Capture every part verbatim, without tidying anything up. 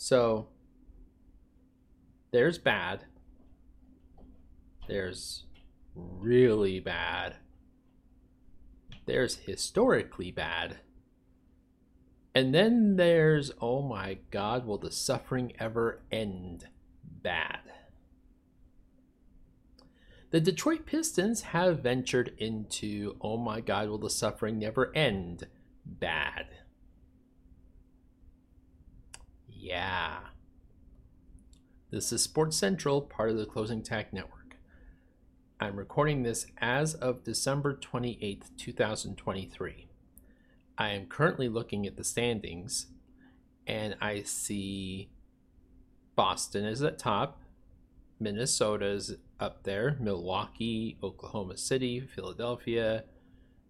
So there's bad. There's really bad. There's historically bad. And then there's, oh my God, will the suffering ever end? Bad. The Detroit Pistons have ventured into, oh my God, will the suffering never end? Bad. Yeah. This is Sports Central, part of the Closing Tag Network. I'm recording this as of December twenty-eighth, two thousand twenty-three. I am currently looking at the standings, and I see Boston is at top, Minnesota's up there, Milwaukee, Oklahoma City, Philadelphia,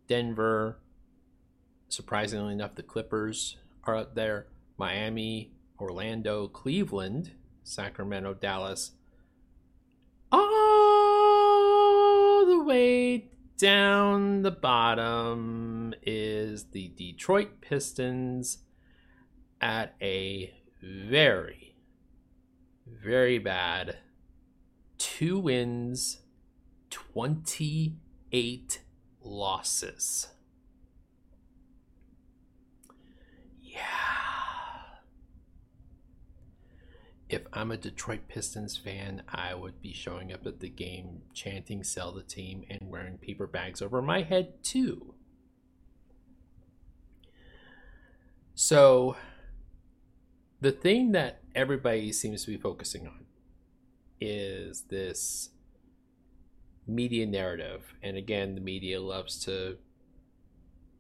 Denver, surprisingly enough, the Clippers are up there, Miami, Orlando, Cleveland, Sacramento, Dallas, all the way down the bottom is the Detroit Pistons at a very, very bad two wins, twenty-eight losses. Yeah. If I'm a Detroit Pistons fan, I would be showing up at the game chanting sell the team and wearing paper bags over my head too. So the thing that everybody seems to be focusing on is this media narrative. And again, the media loves to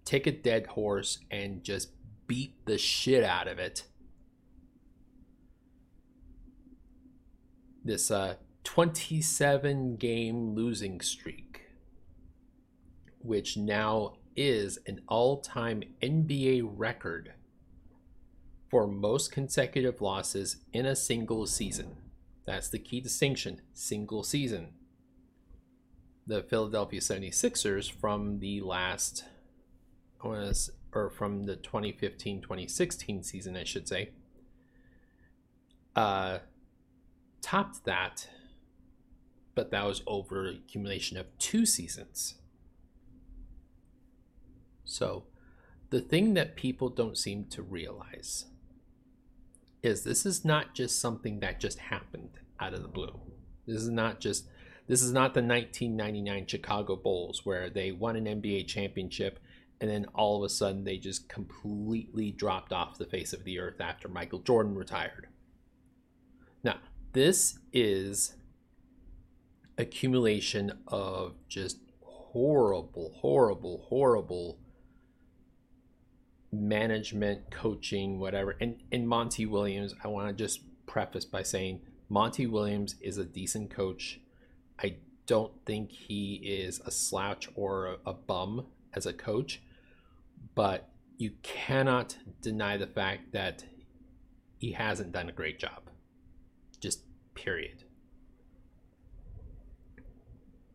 take a dead horse and just beat the shit out of it. This uh, twenty-seven game losing streak, which now is an all-time N B A record for most consecutive losses in a single season. That's the key distinction, single season. The Philadelphia seventy-sixers from the last, or from the twenty fifteen twenty sixteen season, I should say, uh, topped that, but that was over accumulation of two seasons. So the thing that people don't seem to realize is this is not just something that just happened out of the blue. This is not just, this is not the nineteen ninety-nine Chicago Bulls where they won an N B A championship and then all of a sudden they just completely dropped off the face of the earth after Michael Jordan retired. Now, this is accumulation of just horrible, horrible, horrible management, coaching, whatever. And, and Monty Williams, I want to just preface by saying Monty Williams is a decent coach. I don't think he is a slouch or a, a bum as a coach, but you cannot deny the fact that he hasn't done a great job. Just period.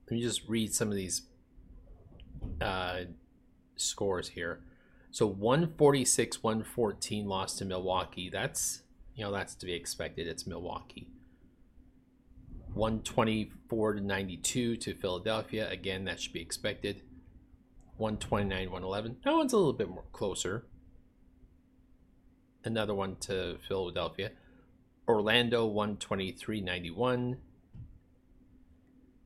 Let me just read some of these uh, scores here. So one forty-six one fourteen lost to Milwaukee. That's, you know, that's to be expected. It's Milwaukee. one twenty-four to ninety-two to Philadelphia. Again, that should be expected. one twenty-nine one eleven. That one's a little bit more closer. Another one to Philadelphia. Orlando one twenty-three ninety-one,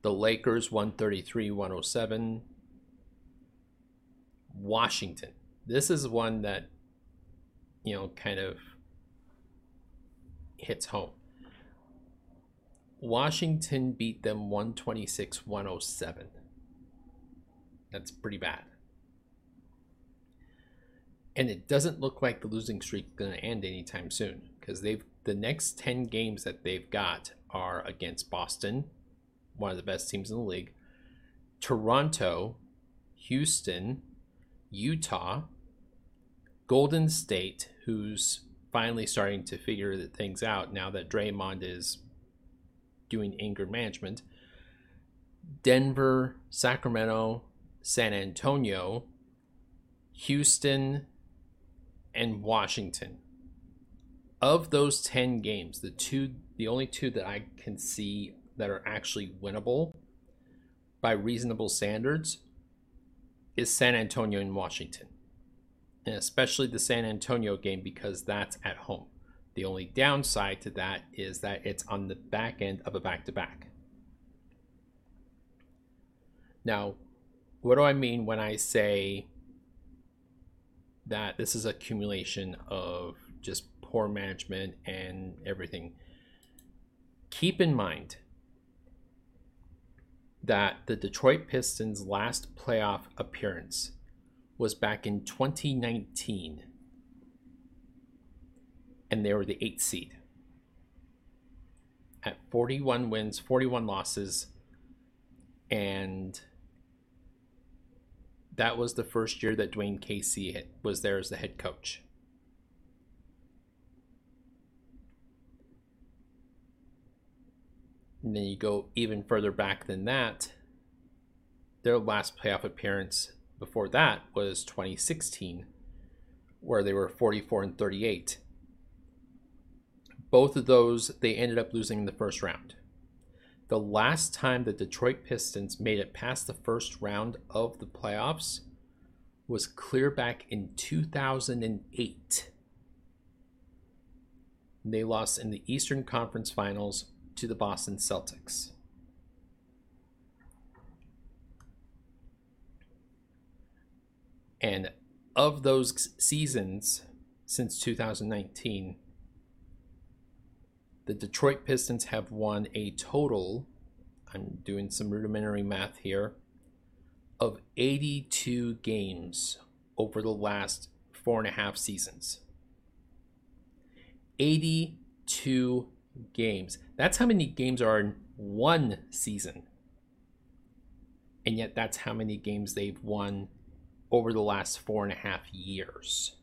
the Lakers one thirty-three one oh seven, Washington. This is one that, you know, kind of hits home. Washington beat them one twenty-six one oh seven. That's pretty bad. And it doesn't look like the losing streak is going to end anytime soon because they've the next ten games that they've got are against Boston, one of the best teams in the league, Toronto, Houston, Utah, Golden State, who's finally starting to figure things out now that Draymond is doing anger management, Denver, Sacramento, San Antonio, Houston, and Washington. of those ten games, the two, the only two that I can see that are actually winnable by reasonable standards is San Antonio and Washington, and especially the San Antonio game because that's at home. The only downside to that is that it's on the back end of a back-to-back. Now, what do I mean when I say that this is accumulation of just poor management and everything? Keep in mind that the Detroit Pistons' last playoff appearance was back in twenty nineteen, and they were the eighth seed at forty-one wins, forty-one losses, and that was the first year that Dwayne Casey was there as the head coach. And then you go even further back than that, their last playoff appearance before that was twenty sixteen, where they were forty-four and thirty-eight. Both of those, they ended up losing in the first round. The last time the Detroit Pistons made it past the first round of the playoffs was clear back in two thousand eight. They lost in the Eastern Conference Finals to the Boston Celtics. And of those seasons since two thousand nineteen, the Detroit Pistons have won a total, I'm doing some rudimentary math here, of eighty-two games over the last four and a half seasons. eighty-two games. That's how many games are in one season. And yet that's how many games they've won over the last four and a half years.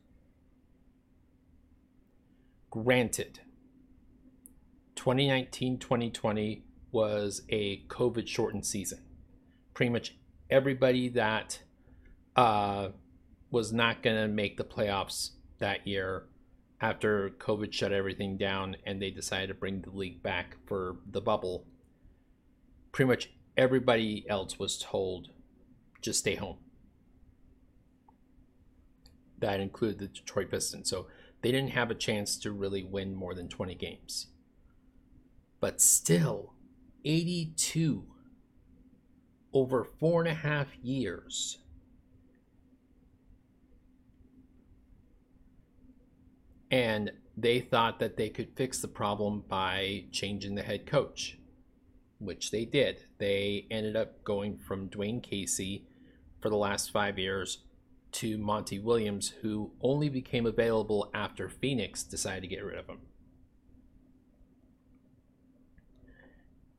Granted, twenty nineteen twenty twenty was a COVID-shortened season. Pretty much everybody that uh, was not going to make the playoffs that year after COVID shut everything down and they decided to bring the league back for the bubble, pretty much everybody else was told just stay home. That included the Detroit Pistons. So they didn't have a chance to really win more than twenty games. But still, eighty-two over four and a half years. And they thought that they could fix the problem by changing the head coach, which they did. They ended up going from Dwayne Casey for the last five years to Monty Williams, who only became available after Phoenix decided to get rid of him.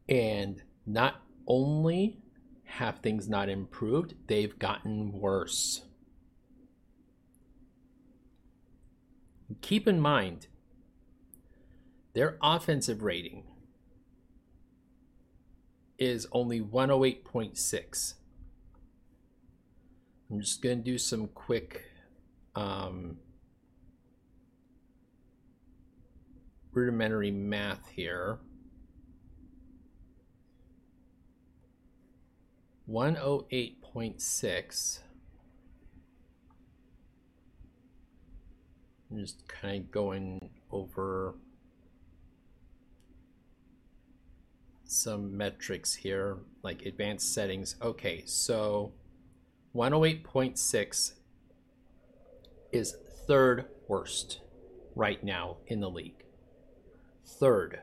And not only have things not improved, they've gotten worse. Keep in mind, their offensive rating is only one oh eight point six. I'm just going to do some quick um, rudimentary math here. one oh eight point six. I'm just kind of going over some metrics here, like advanced settings. Okay, so one oh eight point six is third worst right now in the league. Third.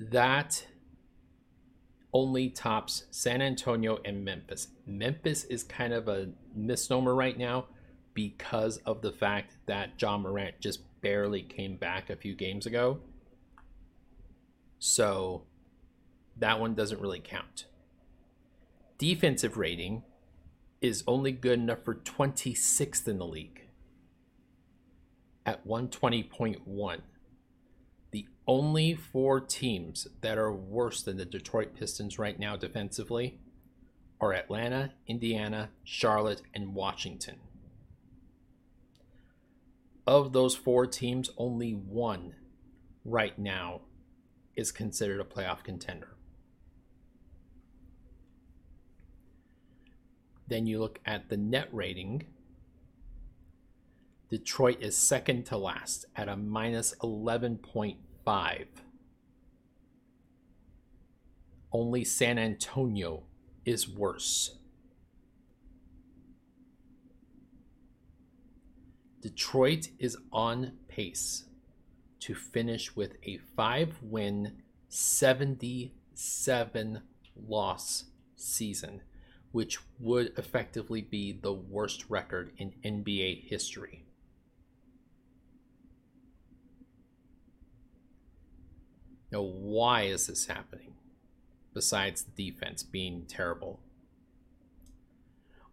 That only tops San Antonio and Memphis. Memphis is kind of a misnomer right now because of the fact that Ja Morant just barely came back a few games ago. So that one doesn't really count. Defensive rating is only good enough for twenty-sixth in the league at one twenty point one. The only four teams that are worse than the Detroit Pistons right now defensively are Atlanta, Indiana, Charlotte, and Washington. of those four teams, only one right now is considered a playoff contender. Then you look at the net rating. Detroit is second to last at a minus eleven point five. Only San Antonio is worse. Detroit is on pace to finish with a five win, seventy-seven loss season, which would effectively be the worst record in N B A history. Now, why is this happening? Besides the defense being terrible.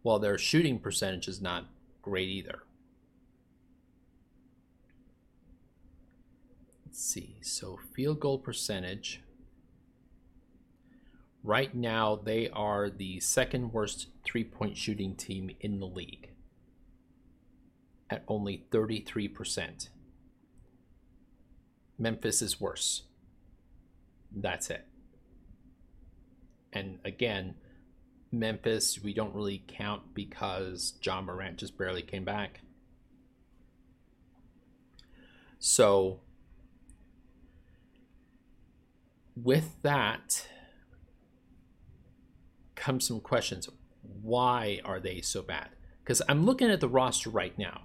Well, their shooting percentage is not great either. Let's see. So field goal percentage. Right now, they are the second worst three-point shooting team in the league at only thirty-three percent. Memphis is worse. That's it. And again, Memphis, we don't really count because Ja Morant just barely came back. So with that come some questions. Why are they so bad? Because I'm looking at the roster right now.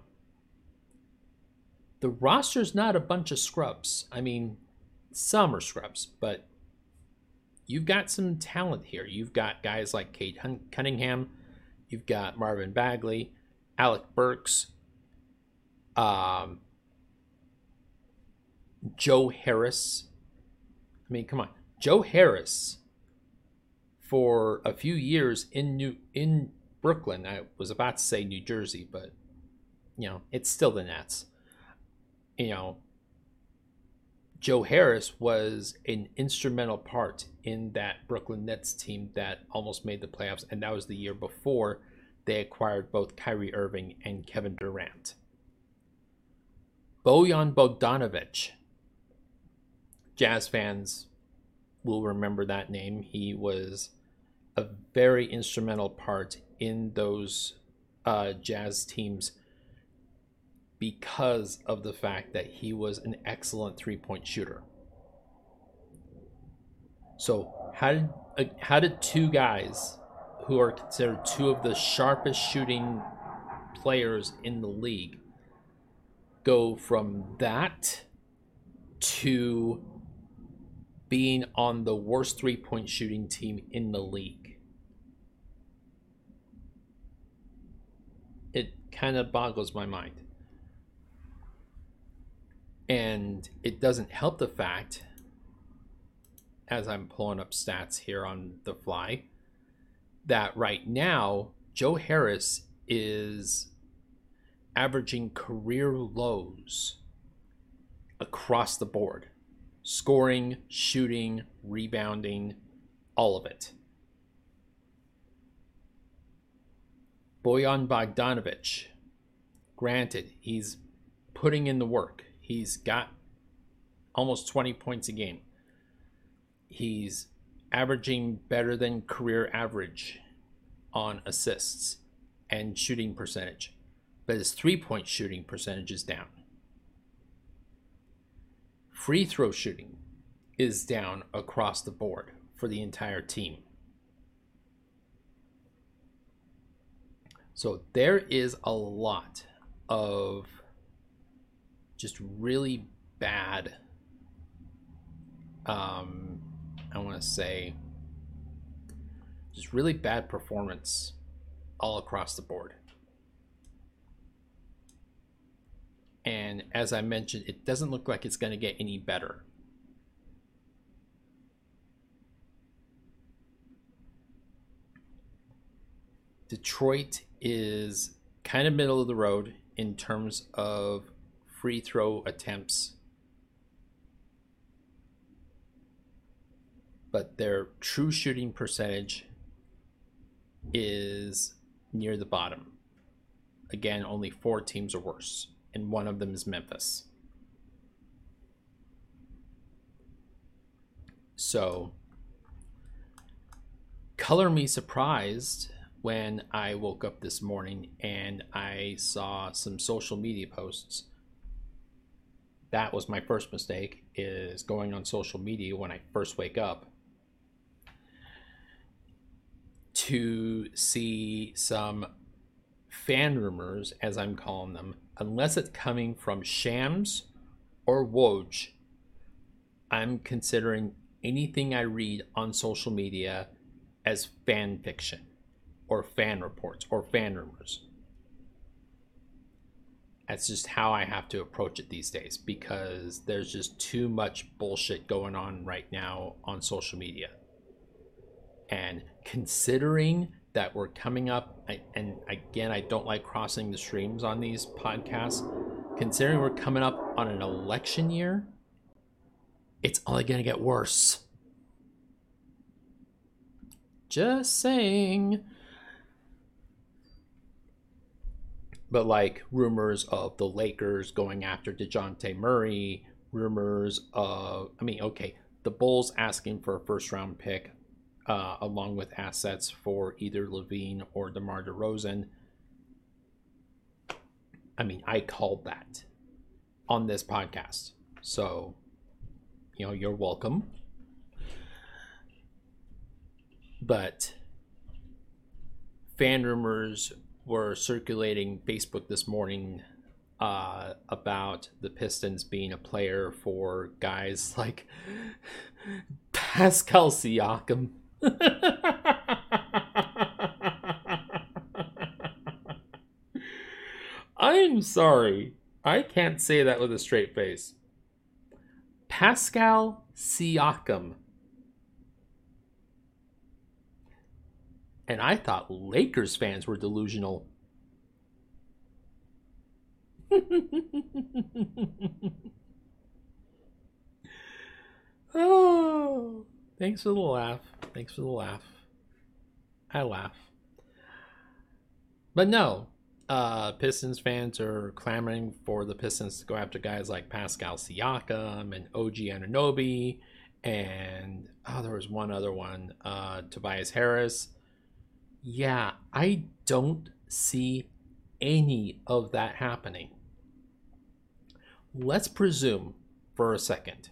The roster's not a bunch of scrubs. I mean, some are scrubs, but you've got some talent here. You've got guys like Ken Cunningham. You've got Marvin Bagley, Alec Burks, um, Joe Harris. I mean, come on. Joe Harris, for a few years in New in Brooklyn, I was about to say New Jersey, but, you know, it's still the Nets. You know, Joe Harris was an instrumental part in that Brooklyn Nets team that almost made the playoffs, and that was the year before they acquired both Kyrie Irving and Kevin Durant. Bojan Bogdanović. Jazz fans will remember that name. He was a very instrumental part in those uh, Jazz teams, because of the fact that he was an excellent three-point shooter. So how did uh, how did two guys who are considered two of the sharpest shooting players in the league go from that to being on the worst three-point shooting team in the league? It kind of boggles my mind. And it doesn't help the fact, as I'm pulling up stats here on the fly, that right now, Joe Harris is averaging career lows across the board. Scoring, shooting, rebounding, all of it. Bojan Bogdanović, granted, he's putting in the work. He's got almost twenty points a game. He's averaging better than career average on assists and shooting percentage. But his three-point shooting percentage is down. Free throw shooting is down across the board for the entire team. So there is a lot of just really bad, um, I want to say, just really bad performance all across the board. And as I mentioned, it doesn't look like it's going to get any better. Detroit is kind of middle of the road in terms of free throw attempts, but their true shooting percentage is near the bottom. Again, only four teams are worse and one of them is Memphis. So color me surprised when I woke up this morning and I saw some social media posts. That was my first mistake, is going on social media when I first wake up to see some fan rumors, as I'm calling them, unless it's coming from Shams or Woj. I'm considering anything I read on social media as fan fiction or fan reports or fan rumors. That's just how I have to approach it these days, because there's just too much bullshit going on right now on social media. And considering that we're coming up, I, and again, I don't like crossing the streams on these podcasts, considering we're coming up on an election year, it's only going to get worse. Just saying. But like rumors of the Lakers going after DeJounte Murray, rumors of, I mean, okay, the Bulls asking for a first round pick uh, along with assets for either Levine or DeMar DeRozan. I mean, I called that on this podcast. So, you know, you're welcome. But fan rumors were circulating Facebook this morning uh, about the Pistons being a player for guys like Pascal Siakam. I'm sorry. I can't say that with a straight face. Pascal Siakam. And I thought Lakers fans were delusional. Oh, thanks for the laugh. Thanks for the laugh. I laugh. But no, uh, Pistons fans are clamoring for the Pistons to go after guys like Pascal Siakam and O G Anunoby. And, oh, there was one other one, uh, Tobias Harris. Yeah, I don't see any of that happening. Let's presume for a second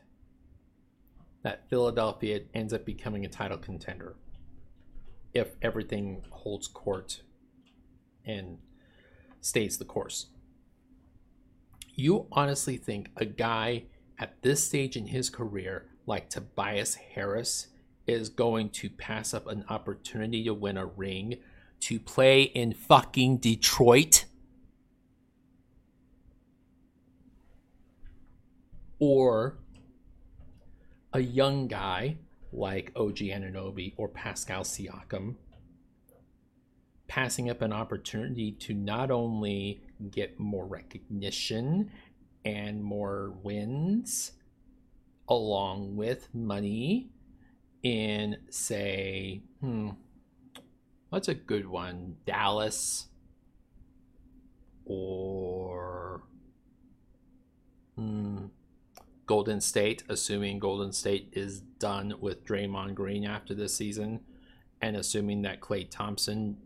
that Philadelphia ends up becoming a title contender if everything holds court and stays the course. You honestly think a guy at this stage in his career like Tobias Harris is going to pass up an opportunity to win a ring, to play in fucking Detroit? Or a young guy like O G Anunoby or Pascal Siakam passing up an opportunity to not only get more recognition and more wins along with money in, say, hmm, what's a good one? Dallas or hmm, Golden State, assuming Golden State is done with Draymond Green after this season, and assuming that Klay Thompson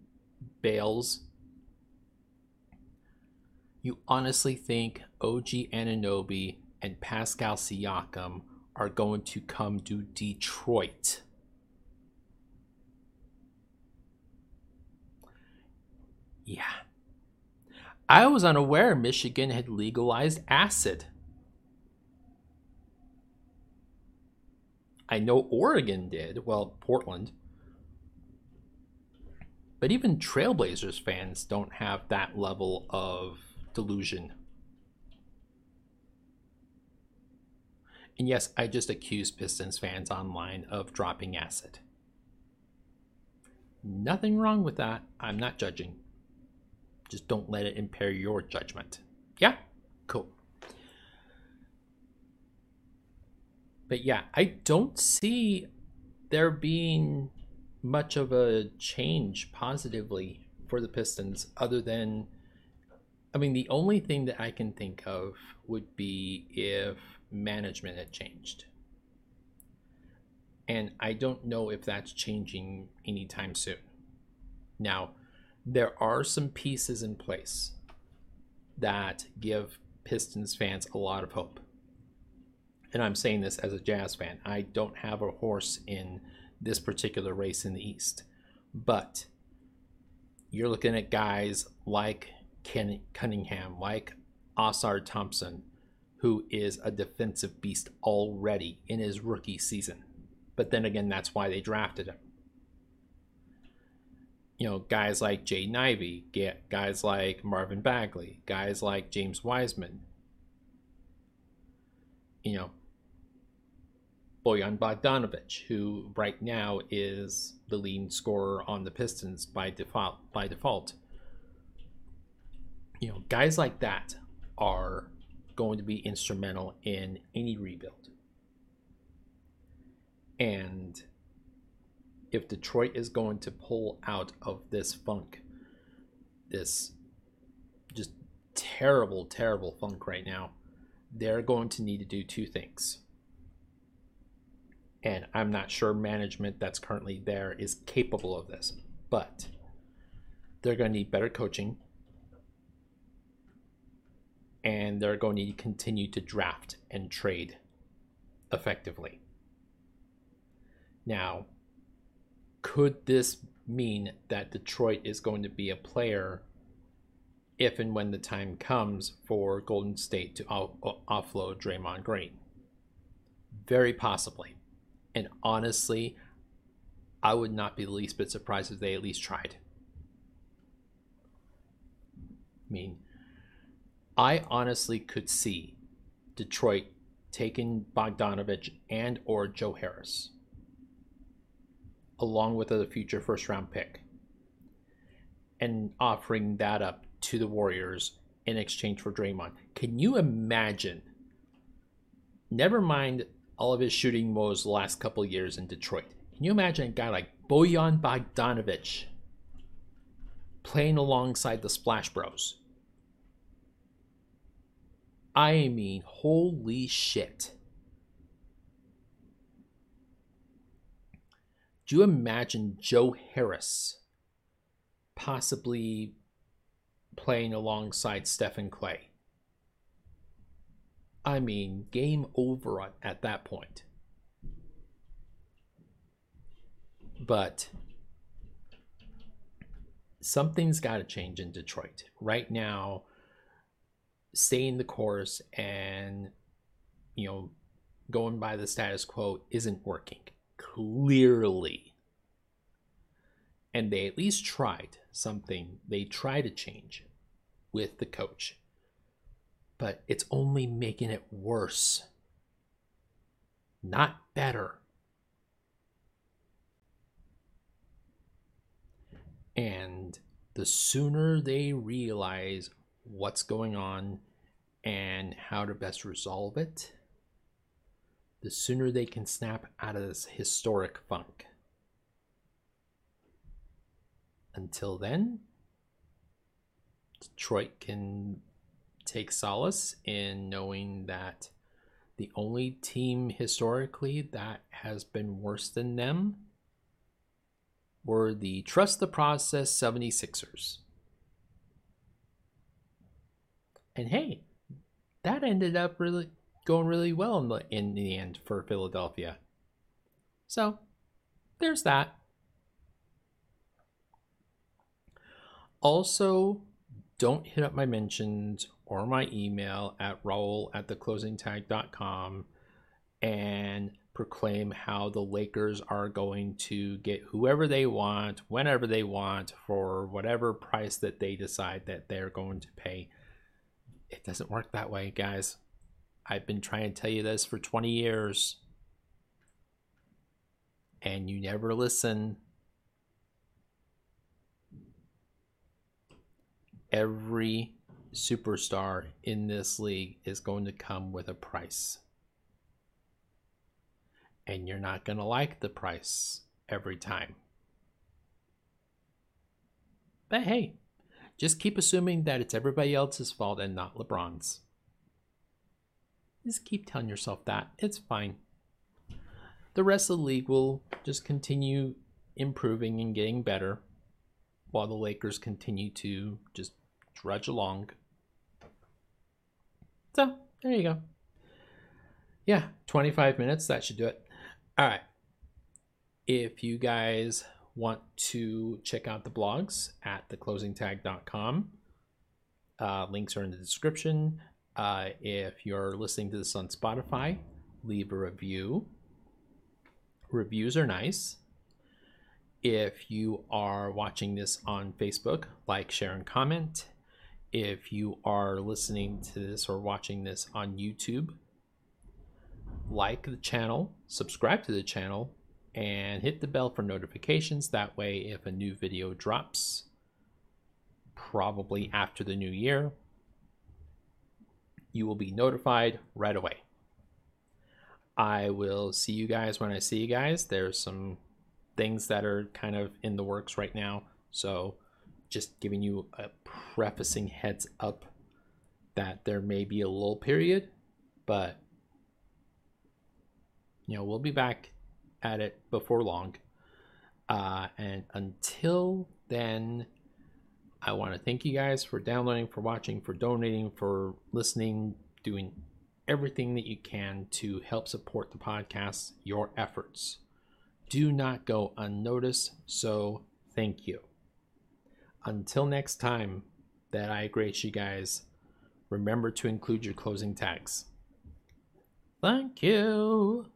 bails. You honestly think O G Anunoby and Pascal Siakam are going to come to Detroit? Yeah. I was unaware Michigan had legalized acid. I know Oregon did, well, Portland. But even Trailblazers fans don't have that level of delusion. And yes, I just accused Pistons fans online of dropping acid. Nothing wrong with that. I'm not judging. Just don't let it impair your judgment. Yeah? Cool. But yeah, I don't see there being much of a change positively for the Pistons other than I mean, the only thing that I can think of would be if management had changed. And I don't know if that's changing anytime soon. Now, there are some pieces in place that give Pistons fans a lot of hope. And I'm saying this as a Jazz fan. I don't have a horse in this particular race in the East. But you're looking at guys like Ken Cunningham, like Asar Thompson, who is a defensive beast already in his rookie season. But then again, that's why they drafted him. You know, guys like Jay Nivey, guys like Marvin Bagley, guys like James Wiseman, you know, Bojan Bogdanović, who right now is the leading scorer on the Pistons by default. By default, you know, guys like that are going to be instrumental in any rebuild. And if Detroit is going to pull out of this funk, this just terrible, terrible funk right now, they're going to need to do two things. And I'm not sure management that's currently there is capable of this, but they're going to need better coaching. And they're going to need to continue to draft and trade effectively. Now, could this mean that Detroit is going to be a player if and when the time comes for Golden State to offload Draymond Green? Very possibly. And honestly, I would not be the least bit surprised if they at least tried. I mean, I honestly could see Detroit taking Bogdanović and or Joe Harris, along with a future first-round pick, and offering that up to the Warriors in exchange for Draymond. Can you imagine? Never mind all of his shooting woes the last couple of years in Detroit. Can you imagine a guy like Bojan Bogdanović playing alongside the Splash Bros? I mean, holy shit. Do you imagine Joe Harris possibly playing alongside Stephen Clay? I mean, game over at that point. But something's got to change in Detroit. Right now, staying the course and, you know, going by the status quo isn't working. Clearly. And they at least tried something. They tried to change with the coach. But it's only making it worse. Not better. And the sooner they realize what's going on and how to best resolve it, the sooner they can snap out of this historic funk. Until then, Detroit can take solace in knowing that the only team historically that has been worse than them were the Trust the Process seventy-sixers. And hey, that ended up really going really well in the, in the end for Philadelphia. So, there's that. Also, don't hit up my mentions or my email at Raul at the closing tag dot com and proclaim how the Lakers are going to get whoever they want, whenever they want, for whatever price that they decide that they're going to pay. It doesn't work that way, guys. I've been trying to tell you this for twenty years, and you never listen. Every superstar in this league is going to come with a price, and you're not going to like the price every time. But hey, Just keep assuming that it's everybody else's fault and not LeBron's. Just keep telling yourself that. It's fine. The rest of the league will just continue improving and getting better while the Lakers continue to just drudge along. So, there you go. Yeah, twenty-five minutes. That should do it. All right. If you guys want to check out the blogs at the closing tag dot com, uh, links are in the description. Uh, if you're listening to this on Spotify, leave a review. Reviews are nice. If you are watching this on Facebook, like, share, and comment. If you are listening to this or watching this on YouTube, like the channel, subscribe to the channel, and hit the bell for notifications. That way, if a new video drops, probably after the new year, you will be notified right away. I will see you guys when I see you guys. There's some things that are kind of in the works right now, so just giving you a prefacing heads up that there may be a lull period, but you know, we'll be back at it before long. Uh, and until then, I want to thank you guys for downloading, for watching, for donating, for listening, doing everything that you can to help support the podcast. Your efforts do not go unnoticed, so thank you. Until next time that I grace you guys, remember to include your closing tags. Thank you.